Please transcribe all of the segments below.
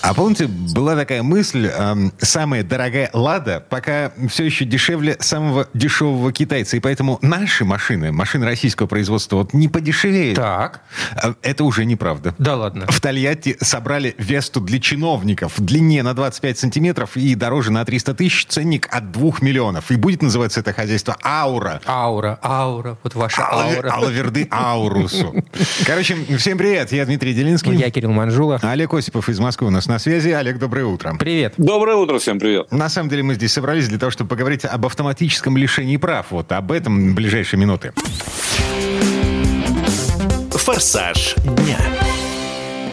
А помните, была такая мысль, самая дорогая «Лада» пока все еще дешевле самого дешевого китайца. И поэтому наши машины, машины российского производства, вот не подешевеют. Так. Это уже неправда. Да ладно. В Тольятти собрали «Весту» для чиновников. В длине на 25 сантиметров и дороже на 300 тысяч. Ценник от 2 миллионов. И будет называться это хозяйство «Аура». Аура. Вот ваша аура. Алаверды Аурусу. Короче, всем привет. Я Дмитрий Делинский. Я Кирилл Манжулов. Олег Осипов из Москвы у нас на связи. Олег, доброе утро. Привет. Доброе утро, всем привет. На самом деле мы здесь собрались для того, чтобы поговорить об автоматическом лишении прав. Вот об этом в ближайшие минуты. Форсаж дня.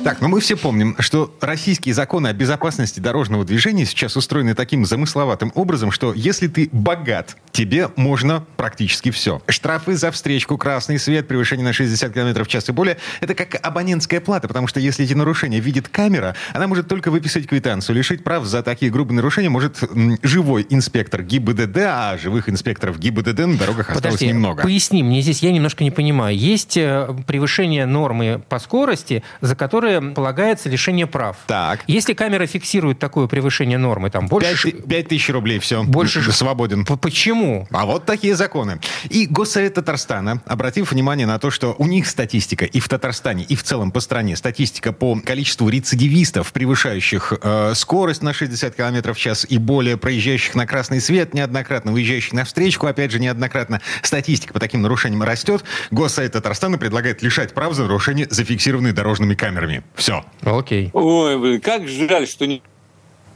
Так, мы все помним, что российские законы о безопасности дорожного движения сейчас устроены таким замысловатым образом, что если ты богат, тебе можно практически все. Штрафы за встречку, красный свет, превышение на 60 км в час и более — это как абонентская плата, потому что если эти нарушения видит камера, она может только выписать квитанцию. Лишить прав за такие грубые нарушения может живой инспектор ГИБДД, а живых инспекторов ГИБДД на дорогах осталось немного. Поясни, мне здесь я немножко не понимаю. Есть превышение нормы по скорости, за которое полагается лишение прав. Так. Если камера фиксирует такое превышение нормы, там больше... 5 тысяч рублей, все. Больше свободен. Почему? А вот такие законы. И Госсовет Татарстана, обратив внимание на то, что у них статистика и в Татарстане, и в целом по стране, статистика по количеству рецидивистов, превышающих скорость на 60 км в час и более, проезжающих на красный свет неоднократно, выезжающих на встречку, опять же, неоднократно. Статистика по таким нарушениям растет. Госсовет Татарстана предлагает лишать прав за нарушения, зафиксированные дорожными камерами. Все. Окей. Ой, блин, как жаль, что не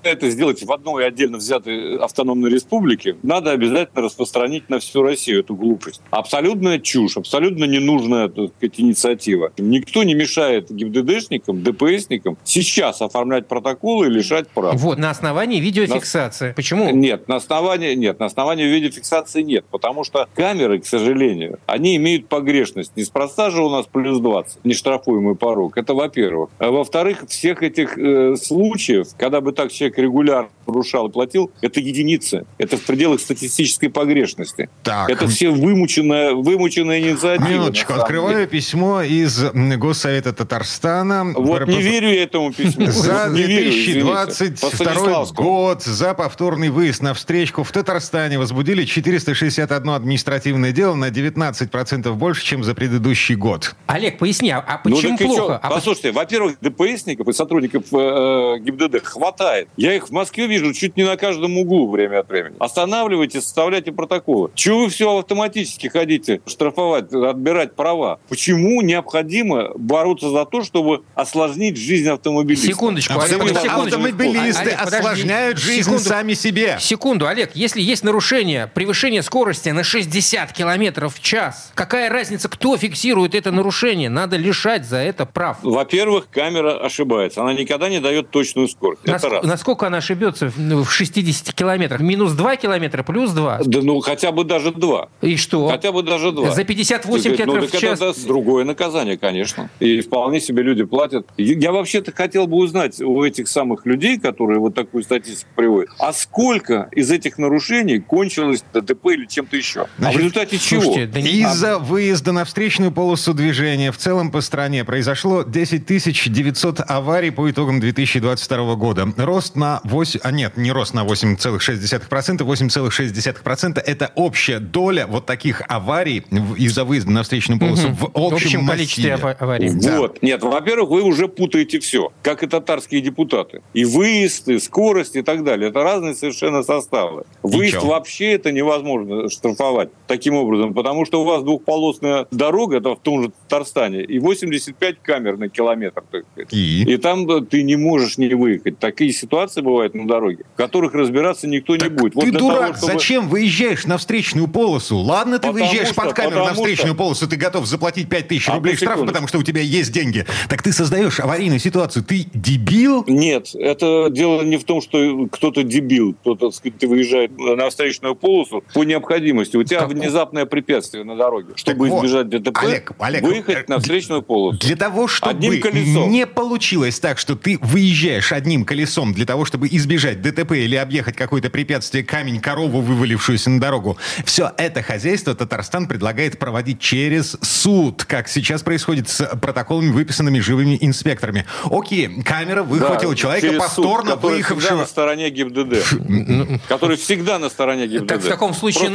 это сделать в одной отдельно взятой автономной республике. Надо обязательно распространить на всю Россию эту глупость. Абсолютная чушь, абсолютно ненужная, так сказать, инициатива. Никто не мешает ГИБДДшникам, ДПСникам сейчас оформлять протоколы и лишать прав. Вот, на основании видеофиксации. Почему? Нет, на основании видеофиксации нет. Потому что камеры, к сожалению, они имеют погрешность. Неспроста же у нас плюс 20, нештрафуемый порог. Это во-первых. А во-вторых, всех этих случаев, когда бы так человек регулярно нарушал и платил, это единицы. Это в пределах статистической погрешности. Так. Это все вымученная инициатива. Минуточку, открываю письмо из Госсовета Татарстана. Вот не верю я этому письму. За 2022 год за повторный выезд на встречку в Татарстане возбудили 461 административное дело, на 19% больше, чем за предыдущий год. Олег, поясни, а почему плохо? Послушайте, во-первых, ДПСников и сотрудников ГИБДД хватает. Я их в Москве вижу чуть не на каждом углу время от времени. Останавливайте, составляйте протоколы. Чего вы все автоматически хотите штрафовать, отбирать права? Почему необходимо бороться за то, чтобы осложнить жизнь автомобилистов? Секундочку, Олег. Автомобилисты осложняют жизнь сами себе. Секунду, Олег. Если есть нарушение, превышение скорости на 60 км в час, какая разница, кто фиксирует это нарушение? Надо лишать за это прав. Во-первых, камера ошибается. Она никогда не дает точную скорость. Это раз. Насколько она ошибется в 60 километрах? Минус 2 километра, плюс 2? Да ну, хотя бы даже 2. И что? Хотя бы даже 2. За 58 километров в час? Это другое наказание, конечно. И вполне себе люди платят. Я вообще-то хотел бы узнать у этих самых людей, которые вот такую статистику приводят, а сколько из этих нарушений кончилось ДТП или чем-то еще? Значит, в результате слушайте, чего? Да из-за выезда на встречную полосу движения в целом по стране произошло 10 900 аварий по итогам 2022 года. Рост на 8,6%. 8,6% — это общая доля вот таких аварий из-за выезда на встречную полосу в общем количестве аварий. Вот. Да. Нет, во-первых, вы уже путаете все, как и татарские депутаты. И выезд, и скорость, и так далее. Это разные совершенно составы. Выезд вообще это невозможно штрафовать таким образом, потому что у вас двухполосная дорога, это в том же Татарстане, и 85 камер на километр. И там ты не можешь не выехать. Такие ситуации бывают на дороге, в которых разбираться никто так не будет. Вот ты дурак, того, чтобы... зачем выезжаешь на встречную полосу? Ладно, ты выезжаешь под камеру на встречную полосу, ты готов заплатить 5 тысяч рублей штраф, потому что у тебя есть деньги. Так ты создаешь аварийную ситуацию. Ты дебил? Нет, это дело не в том, что кто-то дебил, кто-то, так сказать, выезжает на встречную полосу по необходимости. У тебя внезапное препятствие на дороге. Чтобы вот избежать ДТП, Олег, выехать на встречную полосу. Для того, чтобы не получилось так, что ты выезжаешь одним колесом для того, того, чтобы избежать ДТП или объехать какое-то препятствие, камень, корову, вывалившуюся на дорогу. Все это хозяйство Татарстан предлагает проводить через суд, как сейчас происходит с протоколами, выписанными живыми инспекторами. Окей, камера выхватила человека, повторно выехавшего... который всегда на стороне ГИБДД. Так в таком случае,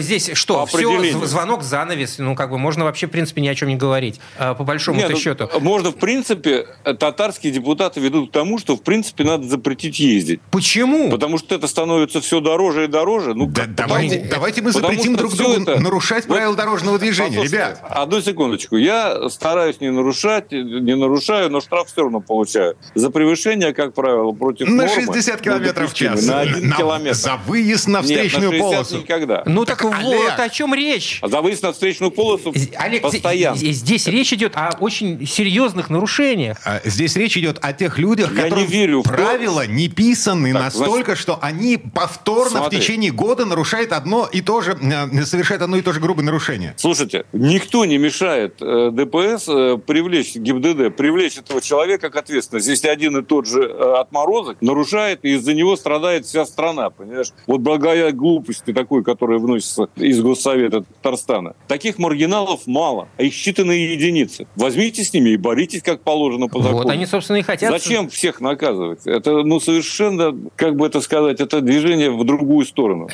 здесь что? Все, звонок, занавес, можно вообще, в принципе, ни о чем не говорить, по большому-то счету. Можно, в принципе, татарские депутаты ведут к тому, что, в принципе, надо запретить ездить. Почему? Потому что это становится все дороже и дороже. Давайте мы запретим друг другу нарушать правила дорожного движения, ребят. Одну секундочку. Я стараюсь не нарушаю, но штраф все равно получаю. За превышение, как правило, против нормы. На 60 километров в час. На 1 километр. За выезд на встречную полосу. Никогда. Вот о чем речь. За выезд на встречную полосу постоянно. Здесь речь идет о очень серьезных нарушениях. Здесь речь идет о тех людях, которым правила не писаны настолько, что они повторно в течение года совершают одно и то же грубое нарушение. Слушайте, никто не мешает ДПС привлечь этого человека к ответственности. Если один и тот же отморозок нарушает, и из-за него страдает вся страна, понимаешь? Вот благая глупость такой, которая вносится из Госсовета Татарстана. Таких маргиналов мало, а их считанные единицы. Возьмите с ними и боритесь, как положено, по закону. Вот они, собственно, и хотят. Зачем всех наказывать? Это, совершенно, это движение в другую сторону.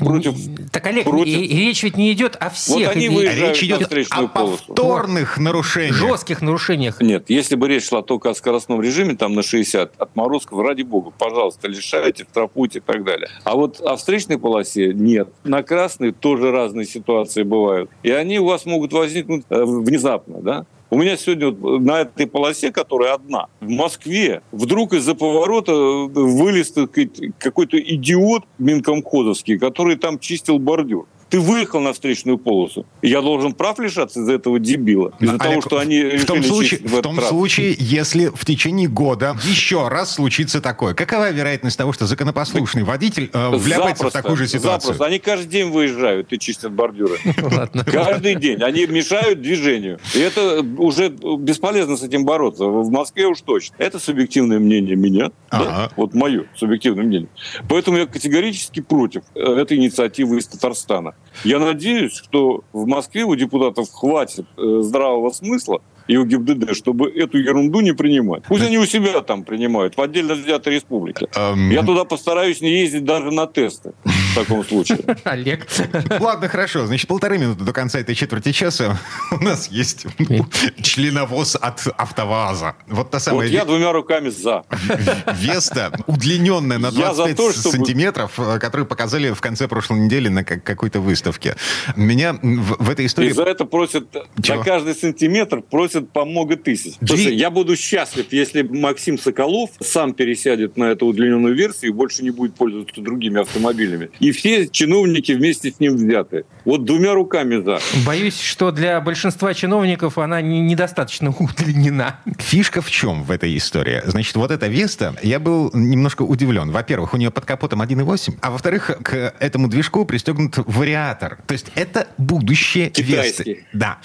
Так, Олег, речь ведь не идет о всех. Вот они выезжают на встречную полосу. Повторных нарушениях. Жестких нарушениях. Нет, если бы речь шла только о скоростном режиме, там на 60, отморозков, ради бога, пожалуйста, лишайте, штрафуйте и так далее. А вот о встречной полосе нет. На красной тоже разные ситуации бывают. И они у вас могут возникнуть внезапно, да? У меня сегодня на этой полосе, которая одна, в Москве, вдруг из-за поворота вылез какой-то идиот минкомхозовский, который там чистил бордюр. Ты выехал на встречную полосу. Я должен прав лишаться из-за этого дебила? Из-за того, что они решили чистить в этом случае, если в течение года еще раз случится такое, какова вероятность того, что законопослушный водитель вляпается в такую же ситуацию? Запросто. Они каждый день выезжают и чистят бордюры. Каждый день. Они мешают движению. И это уже бесполезно с этим бороться. В Москве уж точно. Это субъективное мнение меня. Вот мое субъективное мнение. Поэтому я категорически против этой инициативы из Татарстана. Я надеюсь, что в Москве у депутатов хватит здравого смысла и у ГИБДД, чтобы эту ерунду не принимать. Пусть они у себя там принимают, в отдельно взятой республике. Я туда постараюсь не ездить даже на тесты в таком случае. Олег. Ладно, хорошо. Значит, 1,5 минуты до конца этой четверти часа у нас есть членовоз от АвтоВАЗа. Вот та самая... Вот я двумя руками за. Веста, удлиненная на 25 сантиметров, которую показали в конце прошлой недели на какой-то выставке. Меня в этой истории... И за это просят... За каждый сантиметр просят по много тысяч. Слушай, я буду счастлив, если Максим Соколов сам пересядет на эту удлиненную версию и больше не будет пользоваться другими автомобилями. И все чиновники вместе с ним взяты. Вот двумя руками за. Боюсь, что для большинства чиновников она недостаточно удлинена. Фишка в чем в этой истории? Значит, вот эта Веста, я был немножко удивлен. Во-первых, у нее под капотом 1.8, а во-вторых, к этому движку пристегнут вариатор. То есть это будущее китайский. Весты. Да.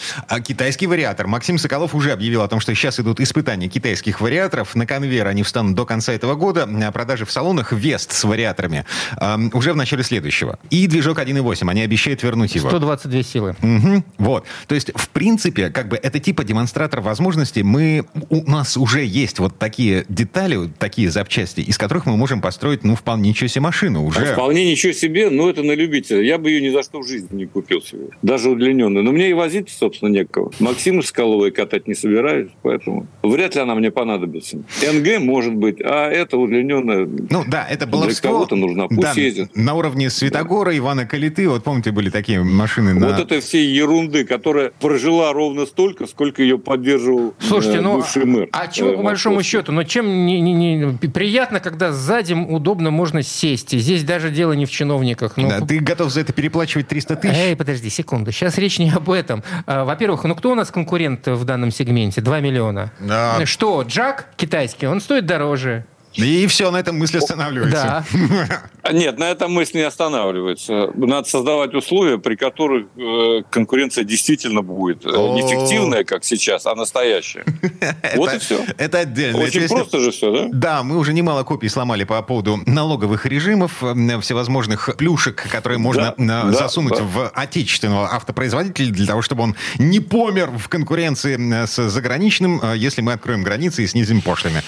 Китайский вариатор. Максим Соколов уже объявил о том, что сейчас идут испытания китайских вариаторов. На конвейер они встанут до конца этого года. Продажи в салонах Вест с вариаторами уже в начале следующего. И движок 1.8. Они обещают вернуть его. 122 силы. Угу. Вот. То есть, в принципе, это типа демонстратор возможностей. У нас уже есть вот такие детали, такие запчасти, из которых мы можем построить, вполне ничего себе машину уже. Вполне ничего себе, но это на любителя. Я бы ее ни за что в жизни не купил себе. Даже удлиненную. Но мне и возить, собственно, некого. Максиму Соколовой катать не собираюсь, поэтому вряд ли она мне понадобится. НГ, может быть, а это удлиненная... это баловство. Для кого-то нужна. Пусть ездит. На уровне Светогора, Ивана Калиты, помните, были такие машины на... Вот это все ерунды, которая прожила ровно столько, сколько ее поддерживал бывший мэр. А чего, по большому счету, чем не приятно, когда сзади удобно можно сесть. И здесь даже дело не в чиновниках. Ты готов за это переплачивать 300 тысяч? Подожди секунду. Сейчас речь не об этом. Во-первых, кто у нас конкурент в данном сегменте? 2 миллиона. Да. Что, Джак китайский, он стоит дороже. И все, на этом мысль останавливается. Да. Нет, на этом мысль не останавливается. Надо создавать условия, при которых конкуренция действительно будет не фиктивная, как сейчас, а настоящая. Вот и все. Это отдельно. Очень просто же все, да? Да, мы уже немало копий сломали по поводу налоговых режимов, всевозможных плюшек, которые можно засунуть в отечественного автопроизводителя для того, чтобы он не помер в конкуренции с заграничным, если мы откроем границы и снизим пошлины.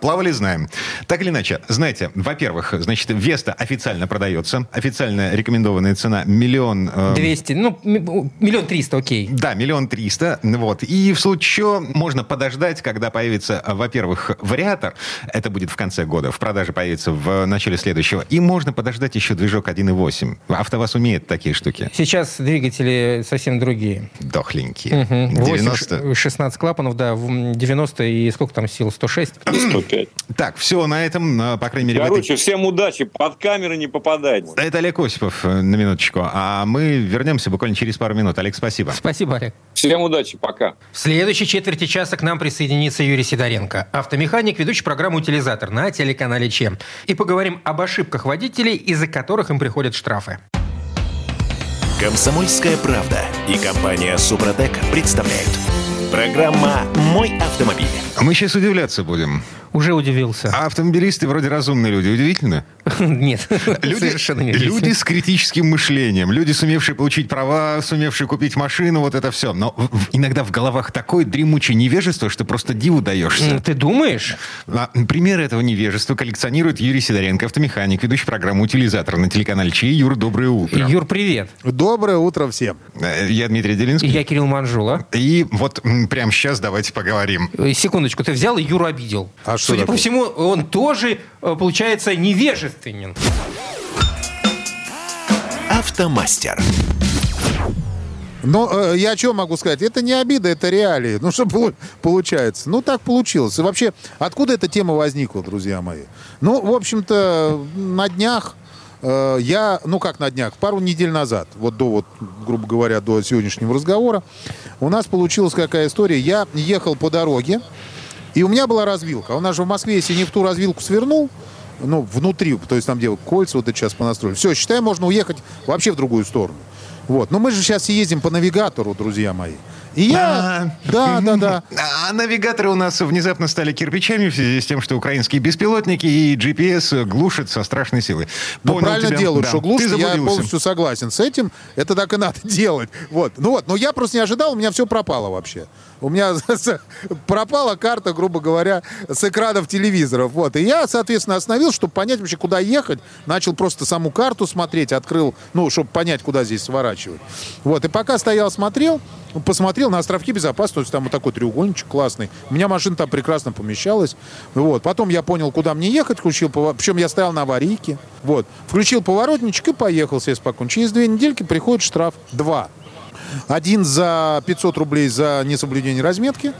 Плавали, знаем. Так или иначе, знаете, во-первых, значит, Веста официально продается. Официально рекомендованная цена 1 200 000. Ну, 1 300 000, окей. Да, 1 300 000. Вот. И в случае чего можно подождать, когда появится, во-первых, вариатор. Это будет в конце года. В продаже появится в начале следующего. И можно подождать еще движок 1.8. АвтоВАЗ умеет такие штуки. Сейчас двигатели совсем другие. Дохленькие. Угу. 90... 16 клапанов, да. 90 и сколько там сил? 106? 105. Так, все на этом, по крайней мере... Короче, всем удачи. Под камеры не попадать. Это Олег Осипов, на минуточку. А мы вернемся буквально через пару минут. Олег, спасибо. Спасибо, Олег. Всем удачи, пока. В следующей четверти часа к нам присоединится Юрий Сидоренко, автомеханик, ведущий программу «Утилизатор» на телеканале Че. И поговорим об ошибках водителей, из-за которых им приходят штрафы. «Комсомольская правда» и компания «Супротек» представляют. Программа «Мой автомобиль». Мы сейчас удивляться будем. Уже удивился. А автомобилисты вроде разумные люди. Удивительно? Нет, совершенно не удивительно. Люди с критическим мышлением. Люди, сумевшие получить права, сумевшие купить машину, вот это все. Но иногда в головах такое дремучее невежество, что просто диву даешься. Ты думаешь? Пример этого невежества коллекционирует Юрий Сидоренко, автомеханик, ведущий программу «Утилизатор» на телеканале Че. Юр, доброе утро. Юр, привет. Доброе утро всем. Я Дмитрий Делинский. Я Кирилл Манжулов. И вот прямо сейчас давайте поговорим. Секундочку, ты взял и Юру обидел. Судя по всему, он тоже, получается, невежественен. Автомастер. Ну, я что могу сказать? Это не обида, это реалии. Ну, что получается? Ну, так получилось. И вообще, откуда эта тема возникла, друзья мои? Ну, в общем-то, на днях я, ну как на днях, пару недель назад, грубо говоря, до сегодняшнего разговора, у нас получилась какая история. Я ехал по дороге, и у меня была развилка. У нас же в Москве, если не в ту развилку свернул, ну, внутри, то есть там, где кольца вот это сейчас понастроили, все, считай, можно уехать вообще в другую сторону. Вот. Но мы же сейчас ездим по навигатору, друзья мои. И я... Да. А навигаторы у нас внезапно стали кирпичами в связи с тем, что украинские беспилотники и GPS глушат со страшной силой. Правильно делают, что глушат, я полностью согласен с этим. Это так и надо делать. Вот. Но я просто не ожидал, у меня все пропало вообще. У меня пропала карта, грубо говоря, с экранов телевизоров. Вот. И я, соответственно, остановился, чтобы понять вообще, куда ехать. Начал просто саму карту смотреть, открыл, чтобы понять, куда здесь сворачивать. Вот. И пока стоял, посмотрел на островки безопасности, то есть там вот такой треугольничек классный. У меня машина там прекрасно помещалась. Вот. Потом я понял, куда мне ехать, причем я стоял на аварийке. Вот. Включил поворотничек и поехал себе спокойно. Через 2 недельки приходит штраф 2. Один за 500 рублей за несоблюдение разметки,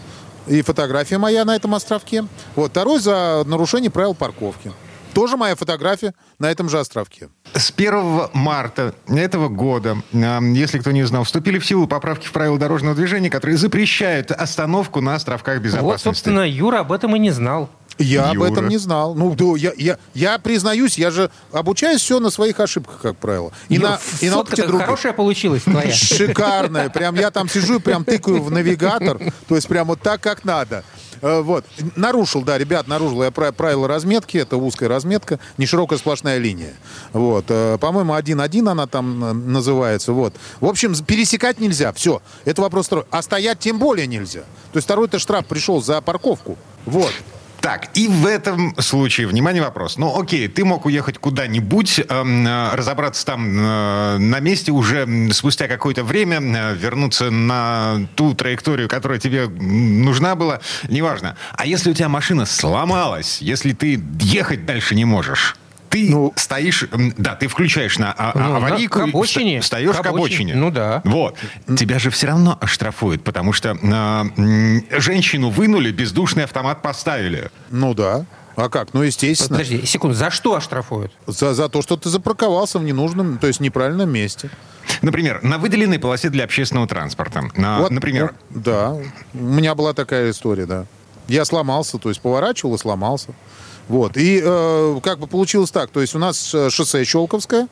и фотография моя на этом островке. Вот, второй за нарушение правил парковки. Тоже моя фотография на этом же островке. С 1 марта этого года, если кто не знал, вступили в силу поправки в правила дорожного движения, которые запрещают остановку на островках безопасности. Вот, собственно, Юра об этом и не знал. Об этом не знал. Я признаюсь, я же обучаюсь все на своих ошибках, как правило. И на опыте других. Хорошая получилась твоя. Шикарная. Прям я там сижу и прям тыкаю в навигатор. То есть прям вот так, как надо. Вот. Нарушил я правила разметки. Это узкая разметка, не широкая сплошная линия. Вот. По-моему, 1.1 она там называется. Вот. В общем, пересекать нельзя. Все. Это вопрос второй. А стоять тем более нельзя. То есть второй-то штраф пришел за парковку. Вот. Так, и в этом случае, внимание, вопрос. Окей, ты мог уехать куда-нибудь, разобраться там на месте уже спустя какое-то время, вернуться на ту траекторию, которая тебе нужна была, неважно. А если у тебя машина сломалась, если ты ехать дальше не можешь, ты стоишь, ты включаешь на аварийку, встаешь к обочине. Вот. Тебя же все равно оштрафуют, потому что женщину вынули, бездушный автомат поставили. А как? Естественно. Подожди, секунду, за что оштрафуют? За то, что ты запарковался в ненужном, то есть неправильном месте. Например, на выделенной полосе для общественного транспорта. Например. Да, у меня была такая история, да. Я сломался, то есть поворачивал и сломался. Вот. И как бы получилось так, то есть у нас шоссе Щелковское,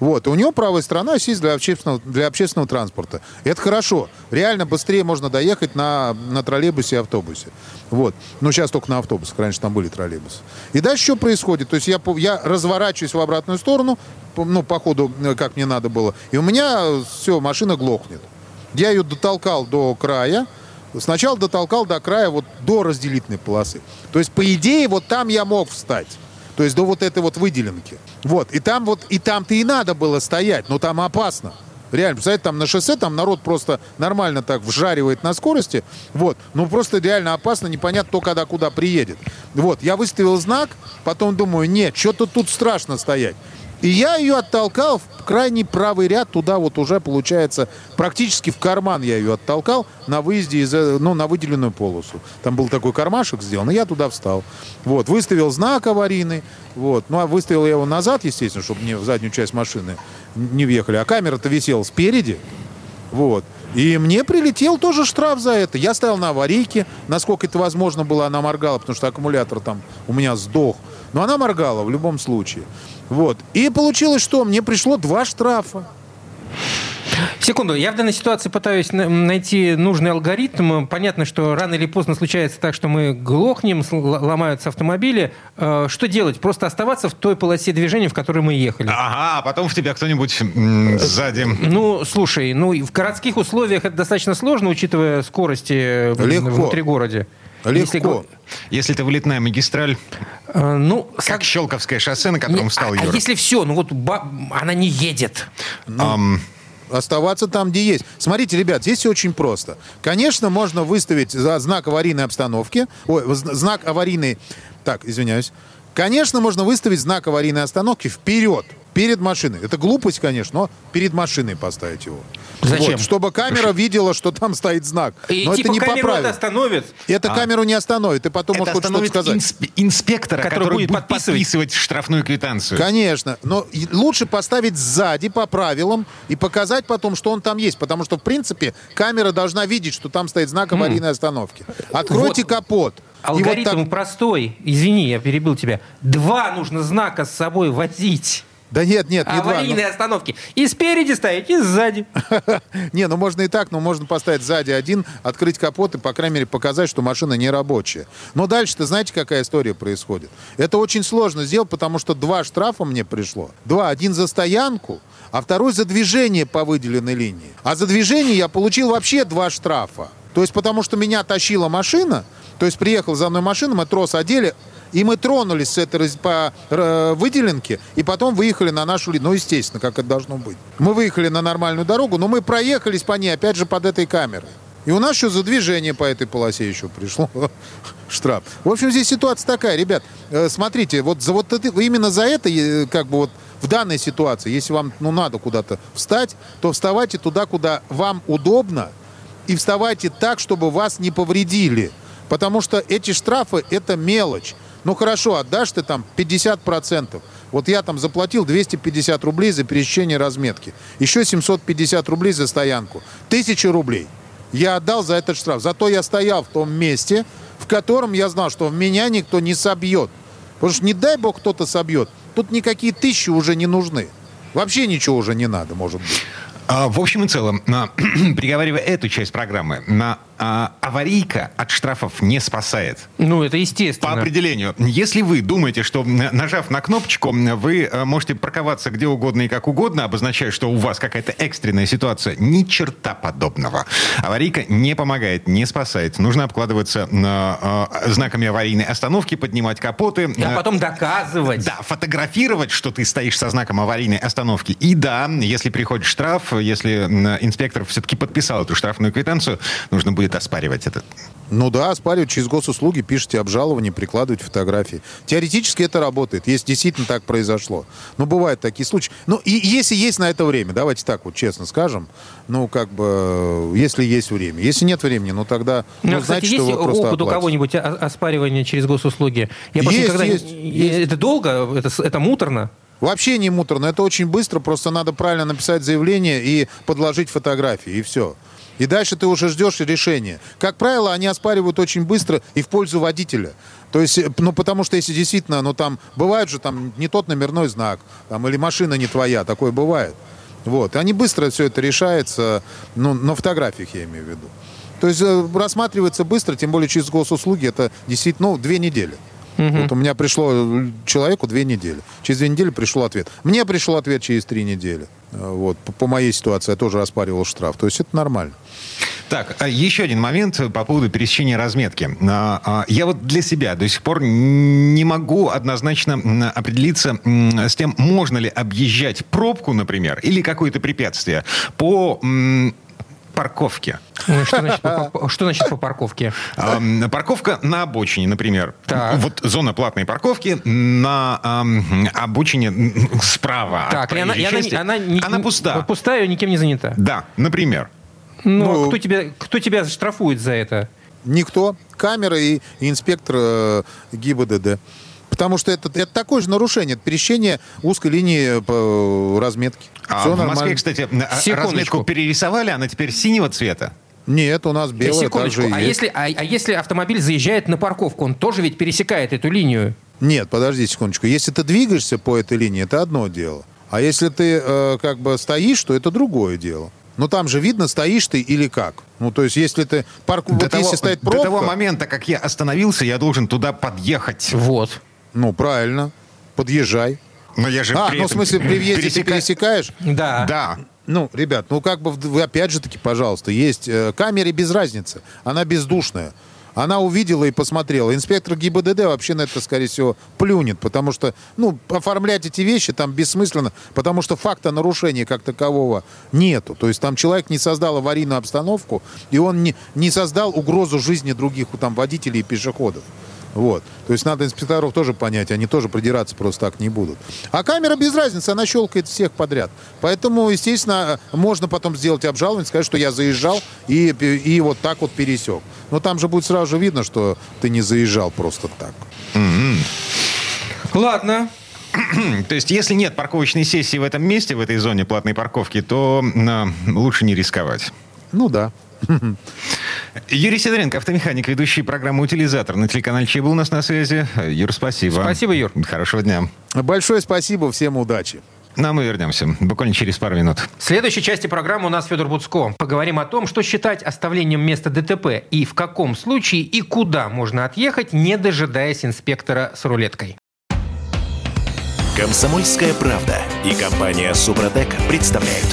вот, и у него правая сторона сесть для общественного транспорта. Это хорошо. Реально быстрее можно доехать на троллейбусе и автобусе. Вот. Но сейчас только на автобусах, раньше там были троллейбусы. И дальше что происходит? То есть я разворачиваюсь в обратную сторону, ну, по ходу, как мне надо было, и у меня все, машина глохнет. Я ее дотолкал до края. Сначала дотолкал до края, вот до разделительной полосы. То есть, по идее, вот там я мог встать. То есть, до вот этой вот выделенки. Вот, и там-то и надо было стоять, но там опасно. Реально, представляете, там на шоссе, там народ просто нормально так вжаривает на скорости. Вот, ну просто реально опасно, непонятно кто когда куда приедет. Вот, я выставил знак, потом думаю, нет, что-то тут страшно стоять. И я ее оттолкал в крайний правый ряд, туда вот уже, получается, практически в карман я ее оттолкал на выезде, на выделенную полосу. Там был такой кармашек сделан, и я туда встал. Вот, выставил знак аварийный, вот, ну, а выставил я его назад, естественно, чтобы мне в заднюю часть машины не въехали, а камера-то висела спереди, вот. И мне прилетел тоже штраф за это. Я стоял на аварийке, насколько это возможно было, она моргала, потому что аккумулятор там у меня сдох. Но она моргала в любом случае. Вот. И получилось, что мне пришло 2 штрафа. Секунду, я в данной ситуации пытаюсь найти нужный алгоритм. Понятно, что рано или поздно случается так, что мы глохнем, ломаются автомобили. Что делать? Просто оставаться в той полосе движения, в которой мы ехали. Ага, а потом в тебя кто-нибудь сзади. Ну, слушай, ну в городских условиях это достаточно сложно, учитывая скорости внутри города. Легко. Если это вылетная магистраль, как Щелковское шоссе, на котором встал Юра. А если все, она не едет. Оставаться там, где есть. Смотрите, ребят, здесь все очень просто. Конечно, можно выставить знак аварийной обстановки. Конечно, можно выставить знак аварийной остановки вперед. Перед машиной. Это глупость, конечно, но перед машиной поставить его. Зачем? Вот, чтобы камера видела, что там стоит знак. И, но это не по правилам. Это остановит? Это камеру не остановит. И потом может что-то сказать. Инспектора, который будет подписывать штрафную квитанцию. Конечно. Но лучше поставить сзади по правилам и показать потом, что он там есть. Потому что, в принципе, камера должна видеть, что там стоит знак аварийной остановки. Откройте капот. Алгоритм простой. Извини, я перебил тебя. 2 нужно знака с собой возить. Да нет, не два. Аварийные остановки. И спереди стоит, и сзади. Не, ну можно и так, но можно поставить сзади один, открыть капот и, по крайней мере, показать, что машина не рабочая. Но дальше-то знаете, какая история происходит? Это очень сложно сделать, потому что 2 штрафа мне пришло. 2. Один за стоянку, а второй за движение по выделенной линии. А за движение я получил вообще 2 штрафа. То есть потому что меня тащила машина, то есть приехала за мной машина, мы трос одели, и мы тронулись с этой по выделенке, и потом выехали на нашу линию. Ну, естественно, как это должно быть. Мы выехали на нормальную дорогу, но мы проехались по ней, опять же, под этой камерой. И у нас еще за движение по этой полосе еще пришло штраф. В общем, здесь ситуация такая, ребят. Смотрите, именно за это, в данной ситуации, если вам надо куда-то встать, то вставайте туда, куда вам удобно, и вставайте так, чтобы вас не повредили. Потому что эти штрафы – это мелочь. Ну хорошо, отдашь ты там 50%. Вот я там заплатил 250 рублей за пересечение разметки. Еще 750 рублей за стоянку. 1000 рублей я отдал за этот штраф. Зато я стоял в том месте, в котором я знал, что меня никто не собьет. Потому что не дай бог кто-то собьет. Тут никакие 1000 уже не нужны. Вообще ничего уже не надо, может быть. В общем и целом, приговаривая эту часть программы, аварийка от штрафов не спасает. Ну, это естественно. По определению. Если вы думаете, что, нажав на кнопочку, вы можете парковаться где угодно и как угодно, обозначая, что у вас какая-то экстренная ситуация, ни черта подобного. Аварийка не помогает, не спасает. Нужно обкладываться знаками аварийной остановки, поднимать капоты. А потом доказывать. Да, фотографировать, что ты стоишь со знаком аварийной остановки. И да, если приходит штраф, если инспектор все-таки подписал эту штрафную квитанцию, нужно будет оспаривать это. Ну да, оспаривать через госуслуги, пишите обжалование, прикладывать фотографии. Теоретически это работает, если действительно так произошло. Но бывают такие случаи. Ну и если есть на это время, давайте так вот честно скажем, если есть время. Если нет времени, тогда... кстати, значит, есть опыт у кого-нибудь оспаривания через госуслуги? Есть. Это долго? Это муторно? Вообще не муторно, это очень быстро, просто надо правильно написать заявление и подложить фотографии, и все. И дальше ты уже ждешь решения. Как правило, они оспаривают очень быстро и в пользу водителя. То есть, ну, потому что если действительно, ну, там, бывает же, там, не тот номерной знак, там, или машина не твоя, такое бывает. Вот, они быстро все это решается, ну, на фотографиях я имею в виду. То есть, рассматривается быстро, тем более через госуслуги, это действительно, ну, 2 недели. Угу. Вот у меня пришло человеку 2 недели. Через 2 недели пришел ответ. Мне пришел ответ через 3 недели. Вот, по моей ситуации я тоже оспаривал штраф. То есть это нормально. Так, еще один момент по поводу пересечения разметки. Я вот для себя до сих пор не могу однозначно определиться с тем, можно ли объезжать пробку, например, или какое-то препятствие по парковке. Что значит по парковке? Парковка на обочине, например. Так. Вот зона платной парковки на обочине справа. Так, и она пуста. Пустая, никем не занята. Да, например. Ну, а кто тебя штрафует за это? Никто. Камера и инспектор ГИБДД. Потому что это такое же нарушение. Это пересечение узкой линии по разметке. А все в нормально. Москве, кстати, разметку перерисовали, она теперь синего цвета? Нет, у нас белая также есть. А если автомобиль заезжает на парковку, он тоже ведь пересекает эту линию? Нет, подожди секундочку. Если ты двигаешься по этой линии, это одно дело. А если ты как бы стоишь, то это другое дело. Но там же видно, стоишь ты или как. Ну, то есть, если ты... если стоит пробка... До того момента, как я остановился, я должен туда подъехать. Вот. Ну, правильно. Подъезжай. Но я же в смысле, при въезде ты пересекаешь? Да. Да. Ну, ребят, ну, как бы, вы опять же таки, пожалуйста, есть... камере без разницы. Она бездушная. Она увидела и посмотрела. Инспектор ГИБДД вообще на это, скорее всего, плюнет, потому что, ну, оформлять эти вещи там бессмысленно, потому что факта нарушения как такового нету. То есть там человек не создал аварийную обстановку, и он не создал угрозу жизни других там водителей и пешеходов. Вот. То есть надо инспекторов тоже понять, они тоже придираться просто так не будут. А камера без разницы, она щелкает всех подряд. Поэтому, естественно, можно потом сделать обжалование, сказать, что я заезжал и вот так вот пересек. Но там же будет сразу же видно, что ты не заезжал просто так. Ладно. То есть, если нет парковочной сессии в этом месте, в этой зоне платной парковки, то лучше не рисковать. Ну да. Юрий Сидоренко, автомеханик, ведущий программы «Утилизатор» на телеканале Че, был у нас на связи. Юр, спасибо. Спасибо, Юр. Хорошего дня. Большое спасибо, всем удачи. А мы вернемся буквально через пару минут. В следующей части программы у нас Федор Буцко. Поговорим о том, что считать оставлением места ДТП и в каком случае и куда можно отъехать, не дожидаясь инспектора с рулеткой. «Комсомольская правда» и компания «Супротек» представляют.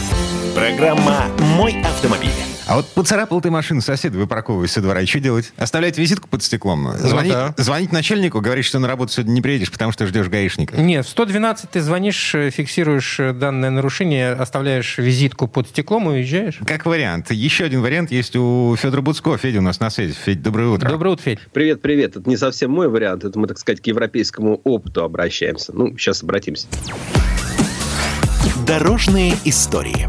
Программа «Мой автомобиль». А вот поцарапал ты машину соседа, выпарковываясь со двора, и что делать? Оставлять визитку под стеклом? Звонить начальнику, говорить, что на работу сегодня не приедешь, потому что ждешь гаишника? Нет, в 112 ты звонишь, фиксируешь данное нарушение, оставляешь визитку под стеклом и уезжаешь. Как вариант. Еще один вариант есть у Федора Буцко. Федя у нас на связи. Федь, доброе утро. Доброе утро, Федь. Привет, привет. Это не совсем мой вариант. Это мы, так сказать, к европейскому опыту обращаемся. Ну, сейчас обратимся. Дорожные истории.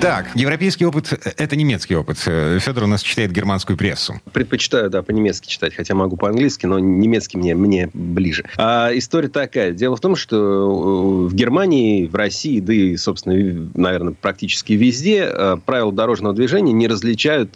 Так, европейский опыт – это немецкий опыт. Федор у нас читает германскую прессу. Предпочитаю, да, по-немецки читать, хотя могу по-английски, но немецкий мне ближе. А история такая. Дело в том, что в Германии, в России, да и, собственно, наверное, практически везде правила дорожного движения не различают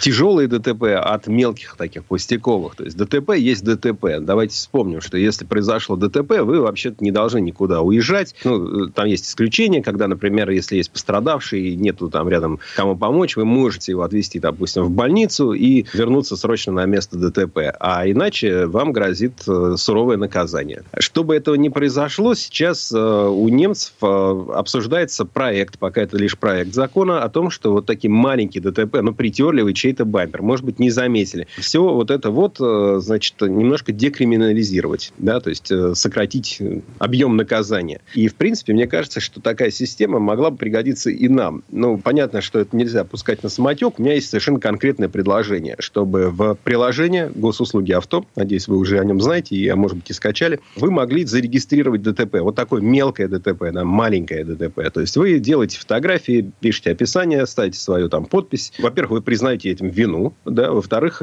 тяжелые ДТП от мелких таких пустяковых. То есть ДТП есть ДТП. Давайте вспомним, что если произошло ДТП, вы вообще-то не должны никуда уезжать. Ну, там есть исключения, когда, например, если есть пострадавший, нету там рядом кому помочь, вы можете его отвезти, допустим, в больницу и вернуться срочно на место ДТП. А иначе вам грозит суровое наказание. Чтобы этого не произошло, сейчас у немцев обсуждается проект, пока это лишь проект закона, о том, что вот такие маленькие ДТП, ну, притерли вы чей-то бампер, может быть, не заметили. Все вот это вот, значит, немножко декриминализировать, да, то есть сократить объем наказания. И, в принципе, мне кажется, что такая система могла бы пригодиться и нам. Ну, понятно, что это нельзя пускать на самотек. У меня есть совершенно конкретное предложение, чтобы в приложение «Госуслуги авто», надеюсь, вы уже о нем знаете, и, может быть, и скачали, вы могли зарегистрировать ДТП. Вот такое мелкое ДТП, да, маленькое ДТП. То есть вы делаете фотографии, пишете описание, ставите свою там подпись. Во-первых, вы признаете этим вину, да. Во-вторых,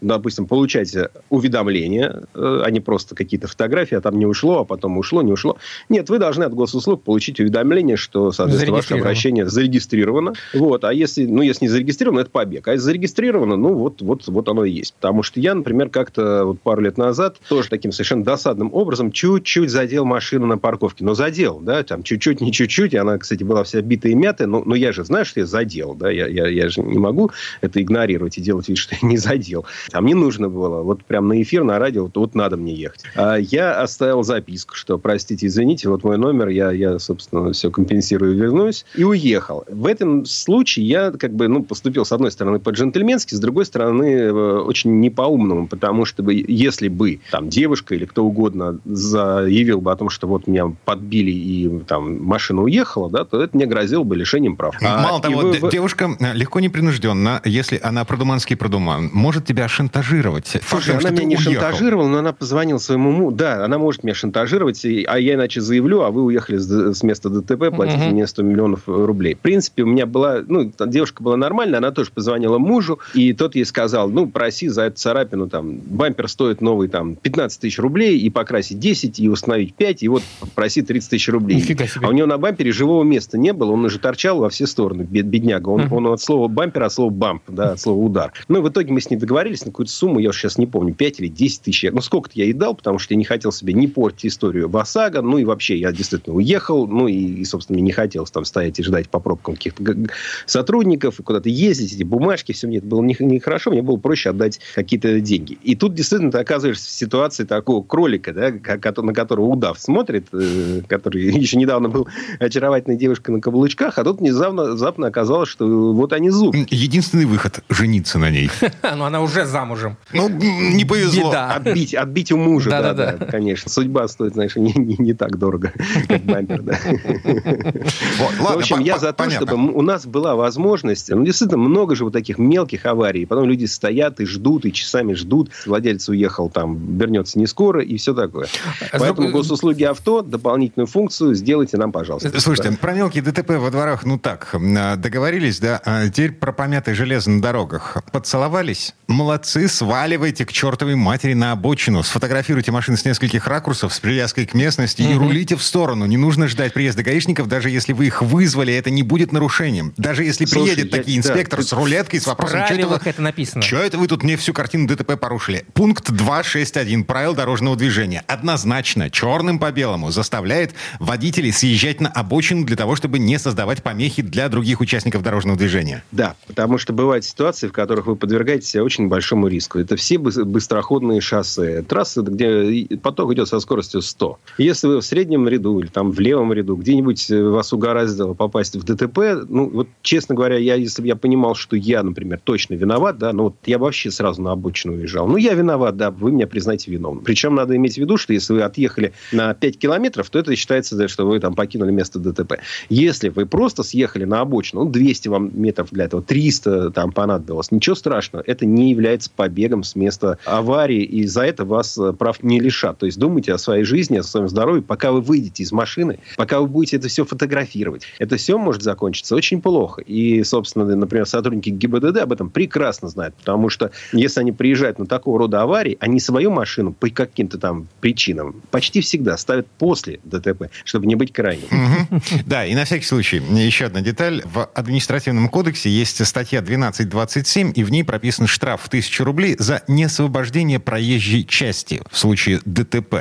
допустим, получаете уведомления, а не просто какие-то фотографии, а там не ушло, а потом ушло, не ушло. Нет, вы должны от Госуслуг получить уведомление, что, соответственно, ваше обращение нарушение зарегистрировано. Вот. А если, ну, если не зарегистрировано, это побег. А если зарегистрировано, ну, вот оно и есть. Потому что я, например, как-то вот пару лет назад тоже таким совершенно досадным образом чуть-чуть задел машину на парковке. Но задел, да, там чуть-чуть, не чуть-чуть. И она, кстати, была вся битая и мятая. Но я же знаю, что я задел, да. Я же не могу это игнорировать и делать вид, что я не задел. А мне нужно было вот прям на эфир, на радио, вот надо мне ехать. А я оставил записку, что, простите, извините, вот мой номер, я собственно, все компенсирую и вернусь. И уехал. В этом случае я как бы, ну, поступил, с одной стороны, по-джентльменски, с другой стороны, очень не по-умному, потому что если бы там девушка или кто угодно заявил бы о том, что вот меня подбили и там машина уехала, да, то это мне грозило бы лишением прав. Мало того, девушка легко непринужденно, если она продуманский продуман, может тебя шантажировать. Слушай, она меня не шантажировала, но она позвонила своему мужу. Да, она может меня шантажировать, а я иначе заявлю, а вы уехали с места ДТП, платите мне 100 миллионов рублей. В принципе, у меня была... Ну, девушка была нормальная, она тоже позвонила мужу, и тот ей сказал, ну, проси за эту царапину, там, бампер стоит новый, там, 15 тысяч рублей, и покрасить 10, и установить 5, и вот проси 30 тысяч рублей. Нифига себе. А у него на бампере живого места не было, он уже торчал во все стороны, бедняга. Он от слова бампер, от слова бамп, да, от слова удар. Ну, и в итоге мы с ней договорились на какую-то сумму, я уж сейчас не помню, 5 или 10 тысяч. Ну, сколько-то я ей дал, потому что я не хотел себе не портить историю ОСАГО, ну, и вообще, я действительно уехал, ну, и собственно, мне не хотелось там стоять и ждать по пробкам каких-то сотрудников, и куда-то ездить, эти бумажки, все мне это было нехорошо, мне было проще отдать какие-то деньги. И тут действительно ты оказываешься в ситуации такого кролика, да, на которого удав смотрит, который еще недавно был очаровательной девушкой на каблучках, а тут внезапно оказалось, что вот они зубы. Единственный выход – жениться на ней. Но она уже замужем. Ну, не повезло. Отбить у мужа, да, конечно. Судьба стоит, знаешь, не так дорого, как бампер, да. В общем, я за то, чтобы у нас была возможность... Ну, действительно, много же вот таких мелких аварий. Потом люди стоят и ждут, и часами ждут. Владелец уехал, там, вернется не скоро, и все такое. Поэтому госуслуги авто, дополнительную функцию сделайте нам, пожалуйста. Слушайте, да. Про мелкие ДТП во дворах, ну так, договорились, да? А теперь про помятое железо на дорогах. Поцеловались? Молодцы, сваливайте к чертовой матери на обочину. Сфотографируйте машины с нескольких ракурсов, с привязкой к местности и рулите в сторону. Не нужно ждать приезда гаишников, даже если вы их вызвали, это не будет нарушением. Даже если приедет такие инспектор с рулеткой, с вопросом, что это, это написано. Что это вы тут мне всю картину ДТП порушили? Пункт 2.6.1 правил дорожного движения однозначно, черным по белому, заставляет водителей съезжать на обочину для того, чтобы не создавать помехи для других участников дорожного движения. Да, потому что бывают ситуации, в которых вы подвергаете себя очень большому риску. Это все быстроходные шоссе, трассы, где поток идет со скоростью 100. Если вы в среднем ряду или там в левом ряду, где-нибудь вас угораздило попасть в ДТП, ну, вот, честно говоря, если бы я понимал, что я, например, точно виноват, да, ну, вот я вообще сразу на обочину уезжал. Ну, я виноват, да, вы меня признаете виновным. Причем надо иметь в виду, что если вы отъехали на 5 километров, то это считается, да, что вы там покинули место ДТП. Если вы просто съехали на обочину, ну, 200 вам метров для этого, 300 там понадобилось, ничего страшного, это не является побегом с места аварии, и за это вас прав не лишат. То есть думайте о своей жизни, о своем здоровье, пока вы выйдете из машины, пока вы будете это все фотографировать. Это все может закончиться очень плохо. И, собственно, например, сотрудники ГИБДД об этом прекрасно знают, потому что если они приезжают на такого рода аварии, они свою машину по каким-то там причинам почти всегда ставят после ДТП, чтобы не быть крайним. Да, и на всякий случай, еще одна деталь. В административном кодексе есть статья 12.27, и в ней прописан штраф в 1000 рублей за неосвобождение проезжей части в случае ДТП.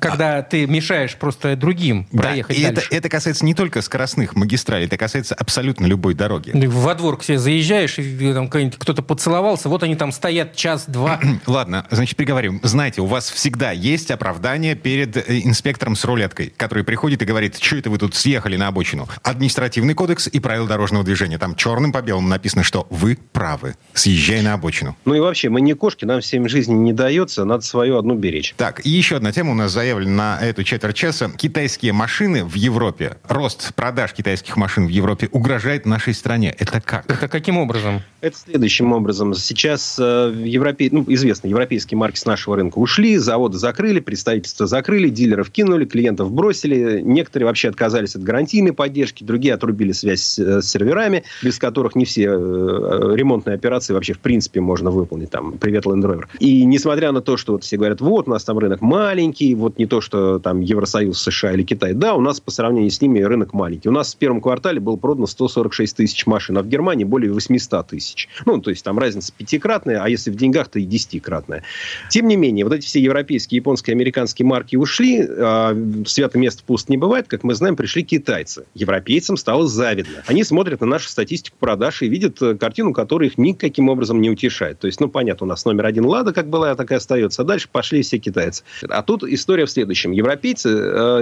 Когда ты мешаешь просто другим проехать дальше. Это касается не только скоростных магистралей, это касается абсолютно любой дороги. Во двор к себе заезжаешь, и там кто-то поцеловался, вот они там стоят час-два. Ладно, значит, приговорим. Знаете, у вас всегда есть оправдание перед инспектором с рулеткой, который приходит и говорит, что это вы тут съехали на обочину. Административный кодекс и правила дорожного движения. Там черным по белому написано, что вы правы. Съезжай на обочину. Ну и вообще, мы не кошки, нам всем жизни не дается, надо свою одну беречь. Так, и еще одна тема у нас заявлена на эту четверть часа. Китайские машины в Европе. Рост продаж китайских машин в Европе угрожает нашей стране. Это как? Это каким образом? Это следующим образом. Сейчас известно, европейские марки с нашего рынка ушли, заводы закрыли, представительства закрыли, дилеров кинули, клиентов бросили. Некоторые вообще отказались от гарантийной поддержки, другие отрубили связь с серверами, без которых не все ремонтные операции вообще в принципе можно выполнить. Там, привет, Land Rover. И несмотря на то, что вот все говорят, вот у нас там рынок маленький, вот не то, что там Евросоюз, США или Китай, да, у нас по сравнению с ними рынок маленький. У нас в первом квартале квартале было продано 146 тысяч машин, а в Германии более 800 тысяч. Ну, то есть там разница пятикратная, а если в деньгах, то и десятикратная. Тем не менее, вот эти все европейские, японские, американские марки ушли, свято место пусто не бывает, как мы знаем, пришли китайцы. Европейцам стало завидно. Они смотрят на нашу статистику продаж и видят картину, которая их никаким образом не утешает. То есть, ну, понятно, у нас номер один Лада, как была, так и остается, а дальше пошли все китайцы. А тут история в следующем. Европейцы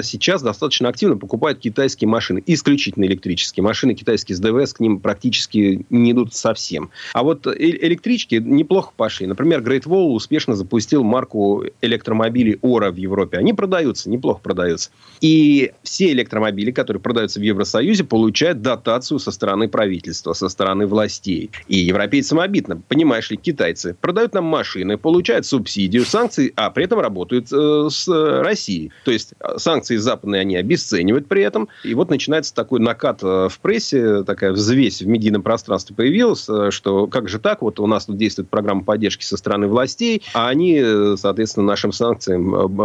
сейчас достаточно активно покупают китайские машины, исключительно электрические. Машины китайские с ДВС к ним практически не идут совсем. А вот электрички неплохо пошли. Например, Great Wall успешно запустил марку электромобилей Ora в Европе. Они продаются, неплохо продаются. И все электромобили, которые продаются в Евросоюзе, получают дотацию со стороны правительства, со стороны властей. И европейцам обидно. Понимаешь ли, китайцы продают нам машины, получают субсидию, санкции, а при этом работают с Россией. То есть санкции западные они обесценивают при этом. И вот начинается такой накат в прессе, такая взвесь в медийном пространстве появилась, что как же так, вот у нас тут действует программа поддержки со стороны властей, а они, соответственно, нашим санкциям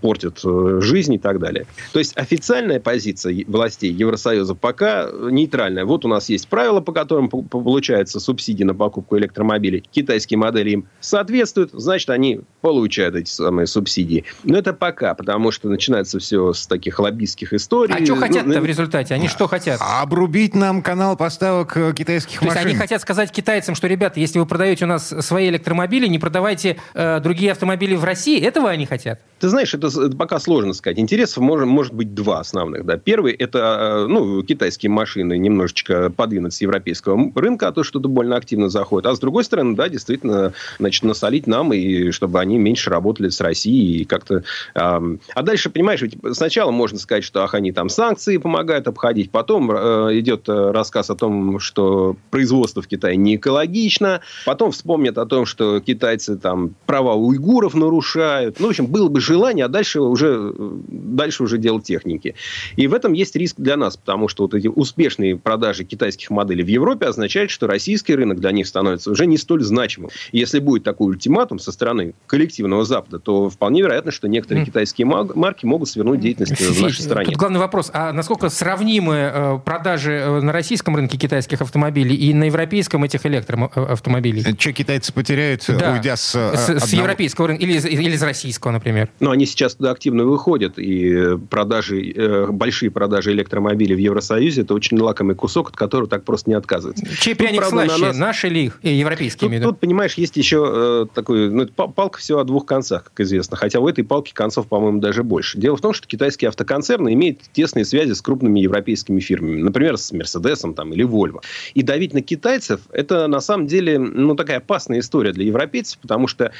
портят жизнь и так далее. То есть официальная позиция властей Евросоюза пока нейтральная. Вот у нас есть правила, по которым получается субсидии на покупку электромобилей. Китайские модели им соответствуют, значит, они получают эти самые субсидии. Но это пока, потому что начинается все с таких лоббистских историй. А что хотят-то в результате? Они что хотят? Обрубить нам канал поставок китайских машин. То есть они хотят сказать китайцам, что, ребята, если вы продаете у нас свои электромобили, не продавайте другие автомобили в России. Этого они хотят? Ты знаешь, это пока сложно сказать. Интересов может быть два основных. Да. Первый – это китайские машины немножечко подвинуть с европейского рынка, а то что-то больно активно заходит. А с другой стороны, да, действительно, значит, насолить нам, и чтобы они меньше работали с Россией и как-то... А дальше, понимаешь, ведь сначала можно сказать, что они там санкции помогают обходить, потом идет рассказ о том, что производство в Китае не экологично, потом вспомнят о том, что китайцы там права уйгуров нарушают. Ну, в общем, было бы желание, а дальше уже дело техники. И в этом есть риск для нас, потому что вот эти успешные продажи китайских моделей в Европе означают, что российский рынок для них становится уже не столь значимым. Если будет такой ультиматум со стороны коллективного Запада, то вполне вероятно, что некоторые китайские марки могут свернуть деятельность в нашей стране. Тут главный вопрос, а насколько сравнимы продажи на российском рынке китайских автомобилей и на европейском этих электроавтомобилей? Че китайцы потеряют, уйдя с европейского рынка или с российского, например? Ну, они сейчас туда активно выходят, и большие продажи электромобилей в Евросоюзе – это очень лакомый кусок, от которого так просто не отказывается. Чей пряник слаще, наши или их, европейские? Тут, понимаешь, есть еще такой... палка всего о двух концах, как известно, хотя у этой палки концов, по-моему, даже больше. Дело в том, что китайские автоконцерны имеют тесные связи с крупными европейскими фирмами, например, с Мерседесом там, или Вольво. И давить на китайцев – это, на самом деле, такая опасная история для европейцев, потому что,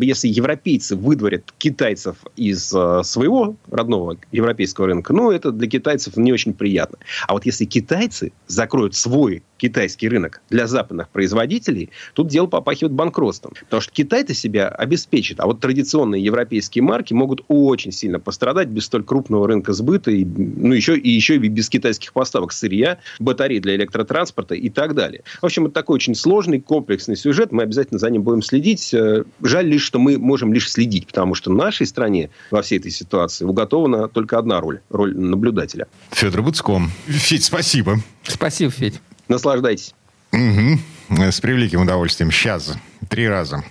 если европейцы выдворят китайцев из своего родного европейского рынка, это для китайцев не очень приятно. А вот если китайцы закроют свой китайский рынок для западных производителей, тут дело попахивает банкротством. Потому что Китай-то себя обеспечит, а вот традиционные европейские марки могут очень сильно пострадать без столь крупного рынка сбыта, еще и без китайских поставок сырья, батарей для электротранспорта и так далее. В общем, это такой очень сложный, комплексный сюжет, мы обязательно за ним будем следить. Жаль лишь, что мы можем лишь следить, потому что нашей стране во всей этой ситуации уготована только одна роль – роль наблюдателя. Федор Буцко. Федь, спасибо. Спасибо, Федь. Наслаждайтесь. Угу. С превеликим удовольствием. Сейчас. 3 раза.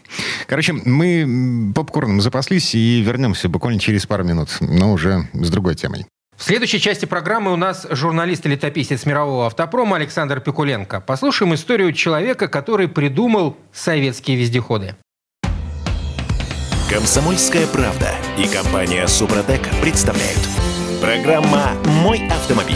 Короче, мы попкорном запаслись и вернемся буквально через пару минут, но уже с другой темой. В следующей части программы у нас журналист и летописец мирового автопрома Александр Пикуленко. Послушаем историю человека, который придумал советские вездеходы. «Комсомольская правда» и компания «Супротек» представляют. Программа «Мой автомобиль».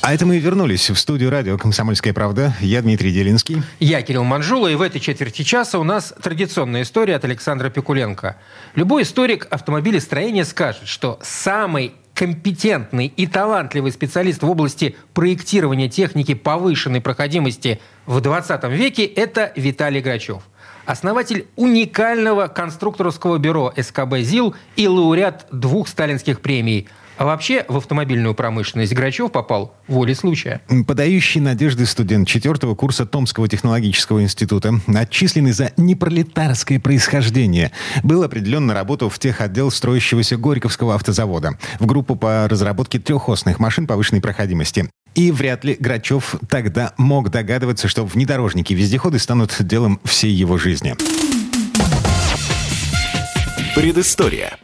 А это мы и вернулись в студию радио «Комсомольская правда». Я Дмитрий Делинский. Я Кирилл Манжулов. И в этой четверти часа у нас традиционная история от Александра Пикуленко. Любой историк автомобилестроения скажет, что самый компетентный и талантливый специалист в области проектирования техники повышенной проходимости в 20 веке – это Виталий Грачев. Основатель уникального конструкторского бюро СКБ «ЗИЛ» и лауреат 2 сталинских премий. А вообще в автомобильную промышленность Грачев попал волей случая. Подающий надежды студент 4-го курса Томского технологического института, отчисленный за непролетарское происхождение, был определен на работу в техотдел строящегося Горьковского автозавода, в группу по разработке трехосных машин повышенной проходимости. И вряд ли Грачев тогда мог догадываться, что внедорожники-вездеходы станут делом всей его жизни. Предыстория.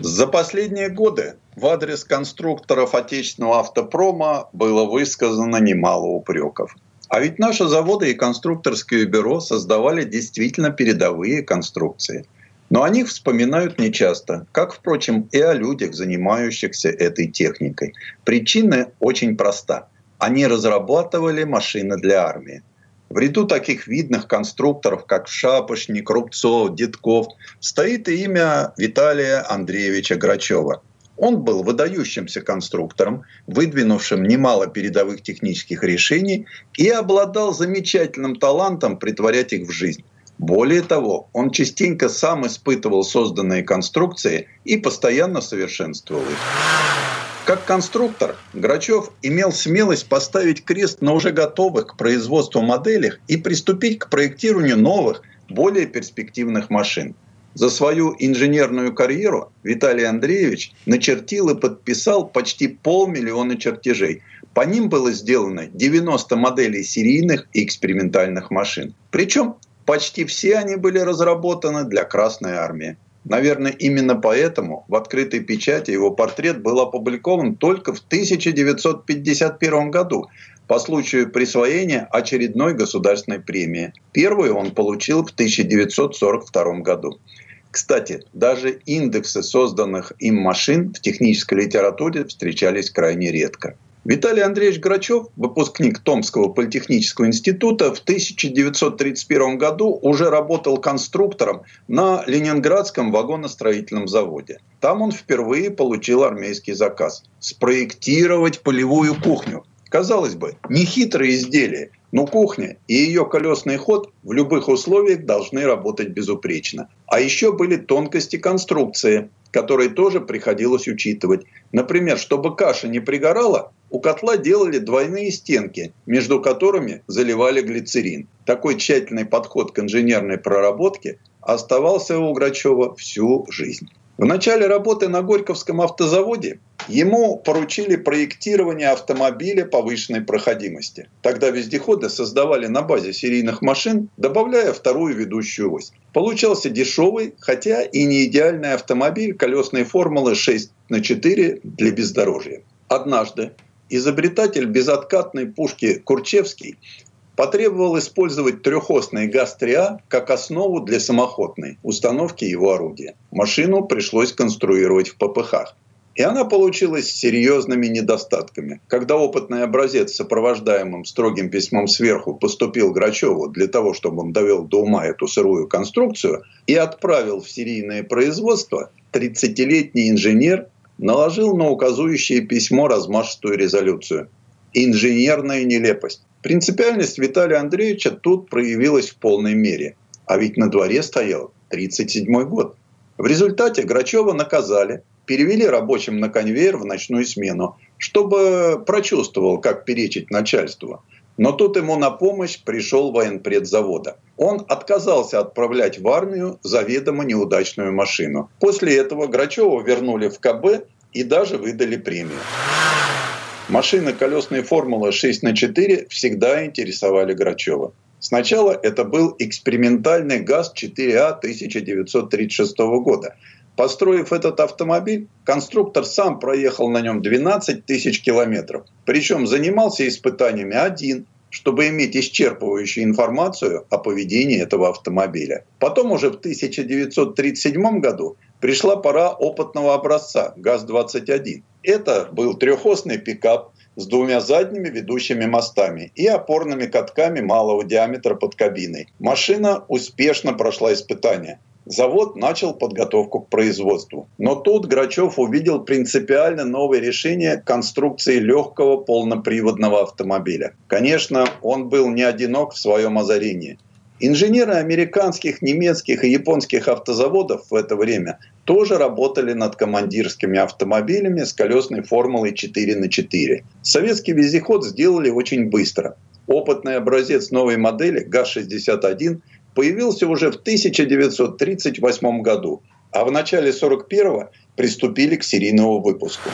За последние годы в адрес конструкторов отечественного автопрома было высказано немало упреков. А ведь наши заводы и конструкторские бюро создавали действительно передовые конструкции. Но о них вспоминают нечасто, как, впрочем, и о людях, занимающихся этой техникой. Причина очень проста. Они разрабатывали машины для армии. В ряду таких видных конструкторов, как Шапошник, Рубцов, Дедков, стоит и имя Виталия Андреевича Грачева. Он был выдающимся конструктором, выдвинувшим немало передовых технических решений и обладал замечательным талантом притворять их в жизнь. Более того, он частенько сам испытывал созданные конструкции и постоянно совершенствовал их. Как конструктор, Грачев имел смелость поставить крест на уже готовых к производству моделях и приступить к проектированию новых, более перспективных машин. За свою инженерную карьеру Виталий Андреевич начертил и подписал почти 500 000 чертежей. По ним было сделано 90 моделей серийных и экспериментальных машин. Причем почти все они были разработаны для Красной Армии. Наверное, именно поэтому в открытой печати его портрет был опубликован только в 1951 году по случаю присвоения очередной государственной премии. Первую он получил в 1942 году. Кстати, даже индексы созданных им машин в технической литературе встречались крайне редко. Виталий Андреевич Грачев, выпускник Томского политехнического института, в 1931 году уже работал конструктором на Ленинградском вагоностроительном заводе. Там он впервые получил армейский заказ – спроектировать полевую кухню. Казалось бы, нехитрые изделия, но кухня и ее колесный ход в любых условиях должны работать безупречно. А еще были тонкости конструкции, которые тоже приходилось учитывать. Например, чтобы каша не пригорала, у котла делали двойные стенки, между которыми заливали глицерин. Такой тщательный подход к инженерной проработке оставался у Грачева всю жизнь. В начале работы на Горьковском автозаводе ему поручили проектирование автомобиля повышенной проходимости. Тогда вездеходы создавали на базе серийных машин, добавляя вторую ведущую ось. Получался дешевый, хотя и не идеальный автомобиль колесной формулы 6x4 для бездорожья. Однажды изобретатель безоткатной пушки Курчевский потребовал использовать трехосный ГАЗ-3А как основу для самоходной установки его орудия. Машину пришлось конструировать в ППХ. И она получилась с серьезными недостатками. Когда опытный образец, сопровождаемым строгим письмом сверху, поступил Грачеву для того, чтобы он довел до ума эту сырую конструкцию и отправил в серийное производство, 30-летний инженер наложил на указующее письмо размашистую резолюцию. Инженерная нелепость. Принципиальность Виталия Андреевича тут проявилась в полной мере. А ведь на дворе стоял 1937 год. В результате Грачева наказали, перевели рабочим на конвейер в ночную смену, чтобы прочувствовал, как перечить начальству. Но тут ему на помощь пришел военпред завода. Он отказался отправлять в армию заведомо неудачную машину. После этого Грачева вернули в КБ и даже выдали премию. Машины колесной формулы 6x4 всегда интересовали Грачева. Сначала это был экспериментальный ГАЗ-4А 1936 года. Построив этот автомобиль, конструктор сам проехал на нем 12 000 километров. Причем занимался испытаниями один, чтобы иметь исчерпывающую информацию о поведении этого автомобиля. Потом уже в 1937 году пришла пора опытного образца ГАЗ-21. Это был трехосный пикап с двумя задними ведущими мостами и опорными катками малого диаметра под кабиной. Машина успешно прошла испытания. Завод начал подготовку к производству. Но тут Грачев увидел принципиально новое решение конструкции легкого полноприводного автомобиля. Конечно, он был не одинок в своем озарении. Инженеры американских, немецких и японских автозаводов в это время тоже работали над командирскими автомобилями с колесной формулой 4x4. Советский вездеход сделали очень быстро. Опытный образец новой модели ГАЗ-61 появился уже в 1938 году, а в начале 1941 приступили к серийному выпуску.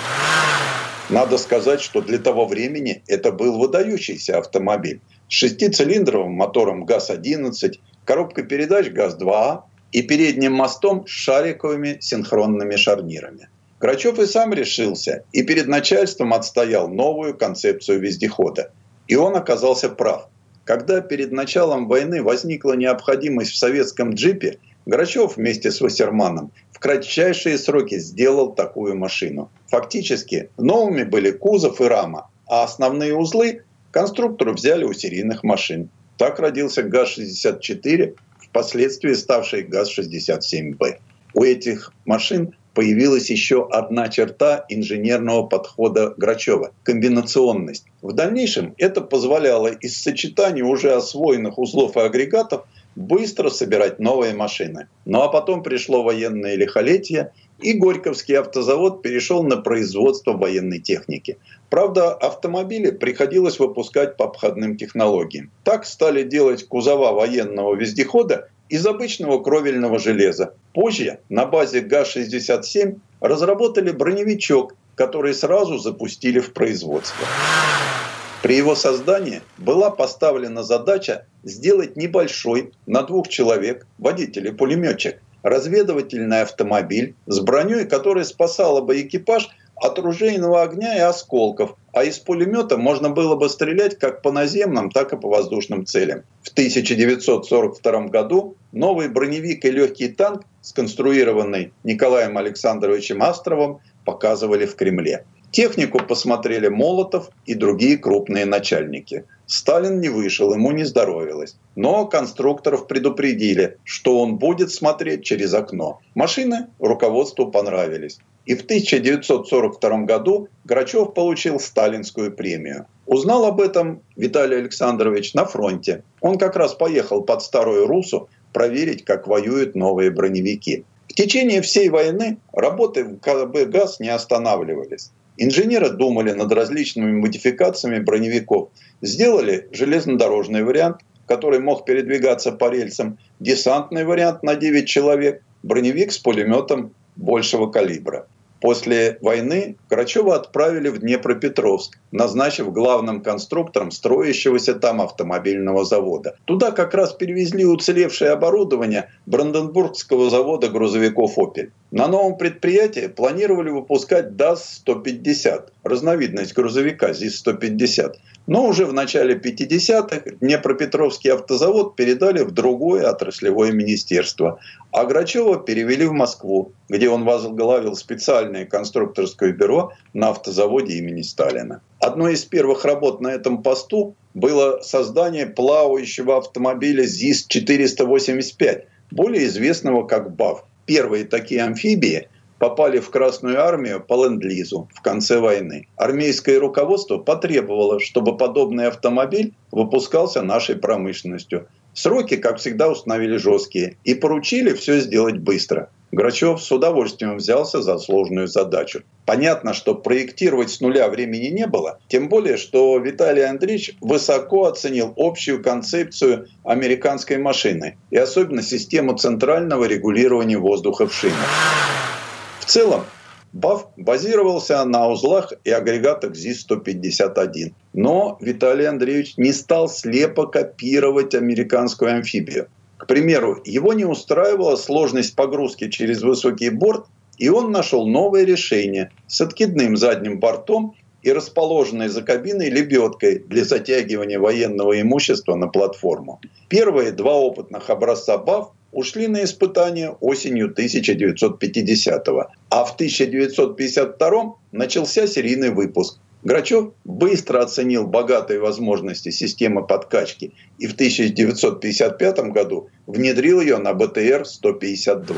Надо сказать, что для того времени это был выдающийся автомобиль с шестицилиндровым мотором ГАЗ-11, коробкой передач ГАЗ-2А и передним мостом с шариковыми синхронными шарнирами. Грачев и сам решился, и перед начальством отстоял новую концепцию вездехода. И он оказался прав. Когда перед началом войны возникла необходимость в советском джипе, Грачев вместе с Вассерманом в кратчайшие сроки сделал такую машину. Фактически новыми были кузов и рама, а основные узлы конструкторы взяли у серийных машин. Так родился ГАЗ-64, впоследствии ставший ГАЗ-67Б. У этих машин появилась еще одна черта инженерного подхода Грачева – комбинационность. В дальнейшем это позволяло из сочетания уже освоенных узлов и агрегатов быстро собирать новые машины. Ну а потом пришло военное лихолетие, и Горьковский автозавод перешел на производство военной техники. Правда, автомобили приходилось выпускать по обходным технологиям. Так стали делать кузова военного вездехода из обычного кровельного железа. Позже на базе ГАЗ-67 разработали броневичок, который сразу запустили в производство. При его создании была поставлена задача сделать небольшой, на двух человек, водитель и пулеметчик, разведывательный автомобиль с броней, которая спасала бы экипаж от ружейного огня и осколков, а из пулемета можно было бы стрелять как по наземным, так и по воздушным целям. В 1942 году новый броневик и легкий танк, сконструированный Николаем Александровичем Астровым, показывали в Кремле. Технику посмотрели Молотов и другие крупные начальники. Сталин не вышел, ему не здоровилось. Но конструкторов предупредили, что он будет смотреть через окно. Машины руководству понравились. И в 1942 году Грачев получил сталинскую премию. Узнал об этом Виталий Александрович на фронте. Он как раз поехал под Старую Руссу проверить, как воюют новые броневики. В течение всей войны работы в КБ «ГАЗ» не останавливались. Инженеры думали над различными модификациями броневиков. Сделали железнодорожный вариант, который мог передвигаться по рельсам, десантный вариант на 9 человек, броневик с пулеметом большего калибра. После войны Грачева отправили в Днепропетровск, назначив главным конструктором строящегося там автомобильного завода. Туда как раз перевезли уцелевшее оборудование Бранденбургского завода грузовиков «Опель». На новом предприятии планировали выпускать ДАЗ-150, разновидность грузовика ЗИС-150. Но уже в начале 50-х Днепропетровский автозавод передали в другое отраслевое министерство, а Грачева перевели в Москву, где он возглавил специальное конструкторское бюро на автозаводе имени Сталина. Одной из первых работ на этом посту было создание плавающего автомобиля ЗИС-485, более известного как БАВ. Первые такие амфибии попали в Красную армию по ленд-лизу в конце войны. Армейское руководство потребовало, чтобы подобный автомобиль выпускался нашей промышленностью. Сроки, как всегда, установили жесткие и поручили все сделать быстро. Грачев с удовольствием взялся за сложную задачу. Понятно, что проектировать с нуля времени не было, тем более, что Виталий Андреевич высоко оценил общую концепцию американской машины и особенно систему центрального регулирования воздуха в шинах. В целом, БАВ базировался на узлах и агрегатах ЗИС-151. Но Виталий Андреевич не стал слепо копировать американскую амфибию. К примеру, его не устраивала сложность погрузки через высокий борт, и он нашел новое решение с откидным задним бортом и расположенной за кабиной лебедкой для затягивания военного имущества на платформу. Первые два опытных образца БАВ ушли на испытания осенью 1950-го, а в 1952-м начался серийный выпуск. Грачев быстро оценил богатые возможности системы подкачки и в 1955 году внедрил ее на БТР-152.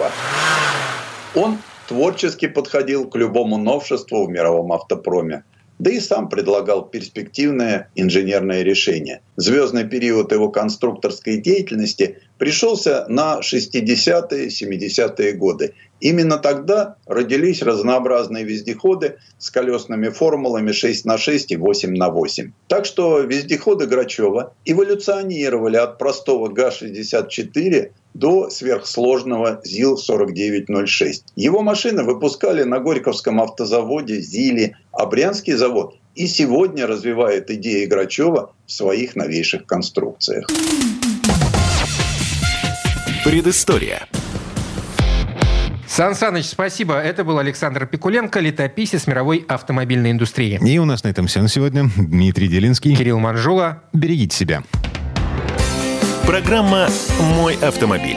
Он творчески подходил к любому новшеству в мировом автопроме. Да и сам предлагал перспективное инженерное решение. Звездный период его конструкторской деятельности пришелся на 60-е, 70-е годы. Именно тогда родились разнообразные вездеходы с колесными формулами 6х6 и 8х8. Так что вездеходы Грачева эволюционировали от простого ГАЗ-64 до сверхсложного ЗИЛ-4906. Его машины выпускали на Горьковском автозаводе, ЗИЛе, а Брянский завод и сегодня развивает идеи Грачева в своих новейших конструкциях. Предыстория. Сан Саныч, спасибо. Это был Александр Пикуленко, летописец мировой автомобильной индустрии. И у нас на этом все на сегодня. Дмитрий Делинский. Кирилл Манжулов. Берегите себя. Программа «Мой автомобиль».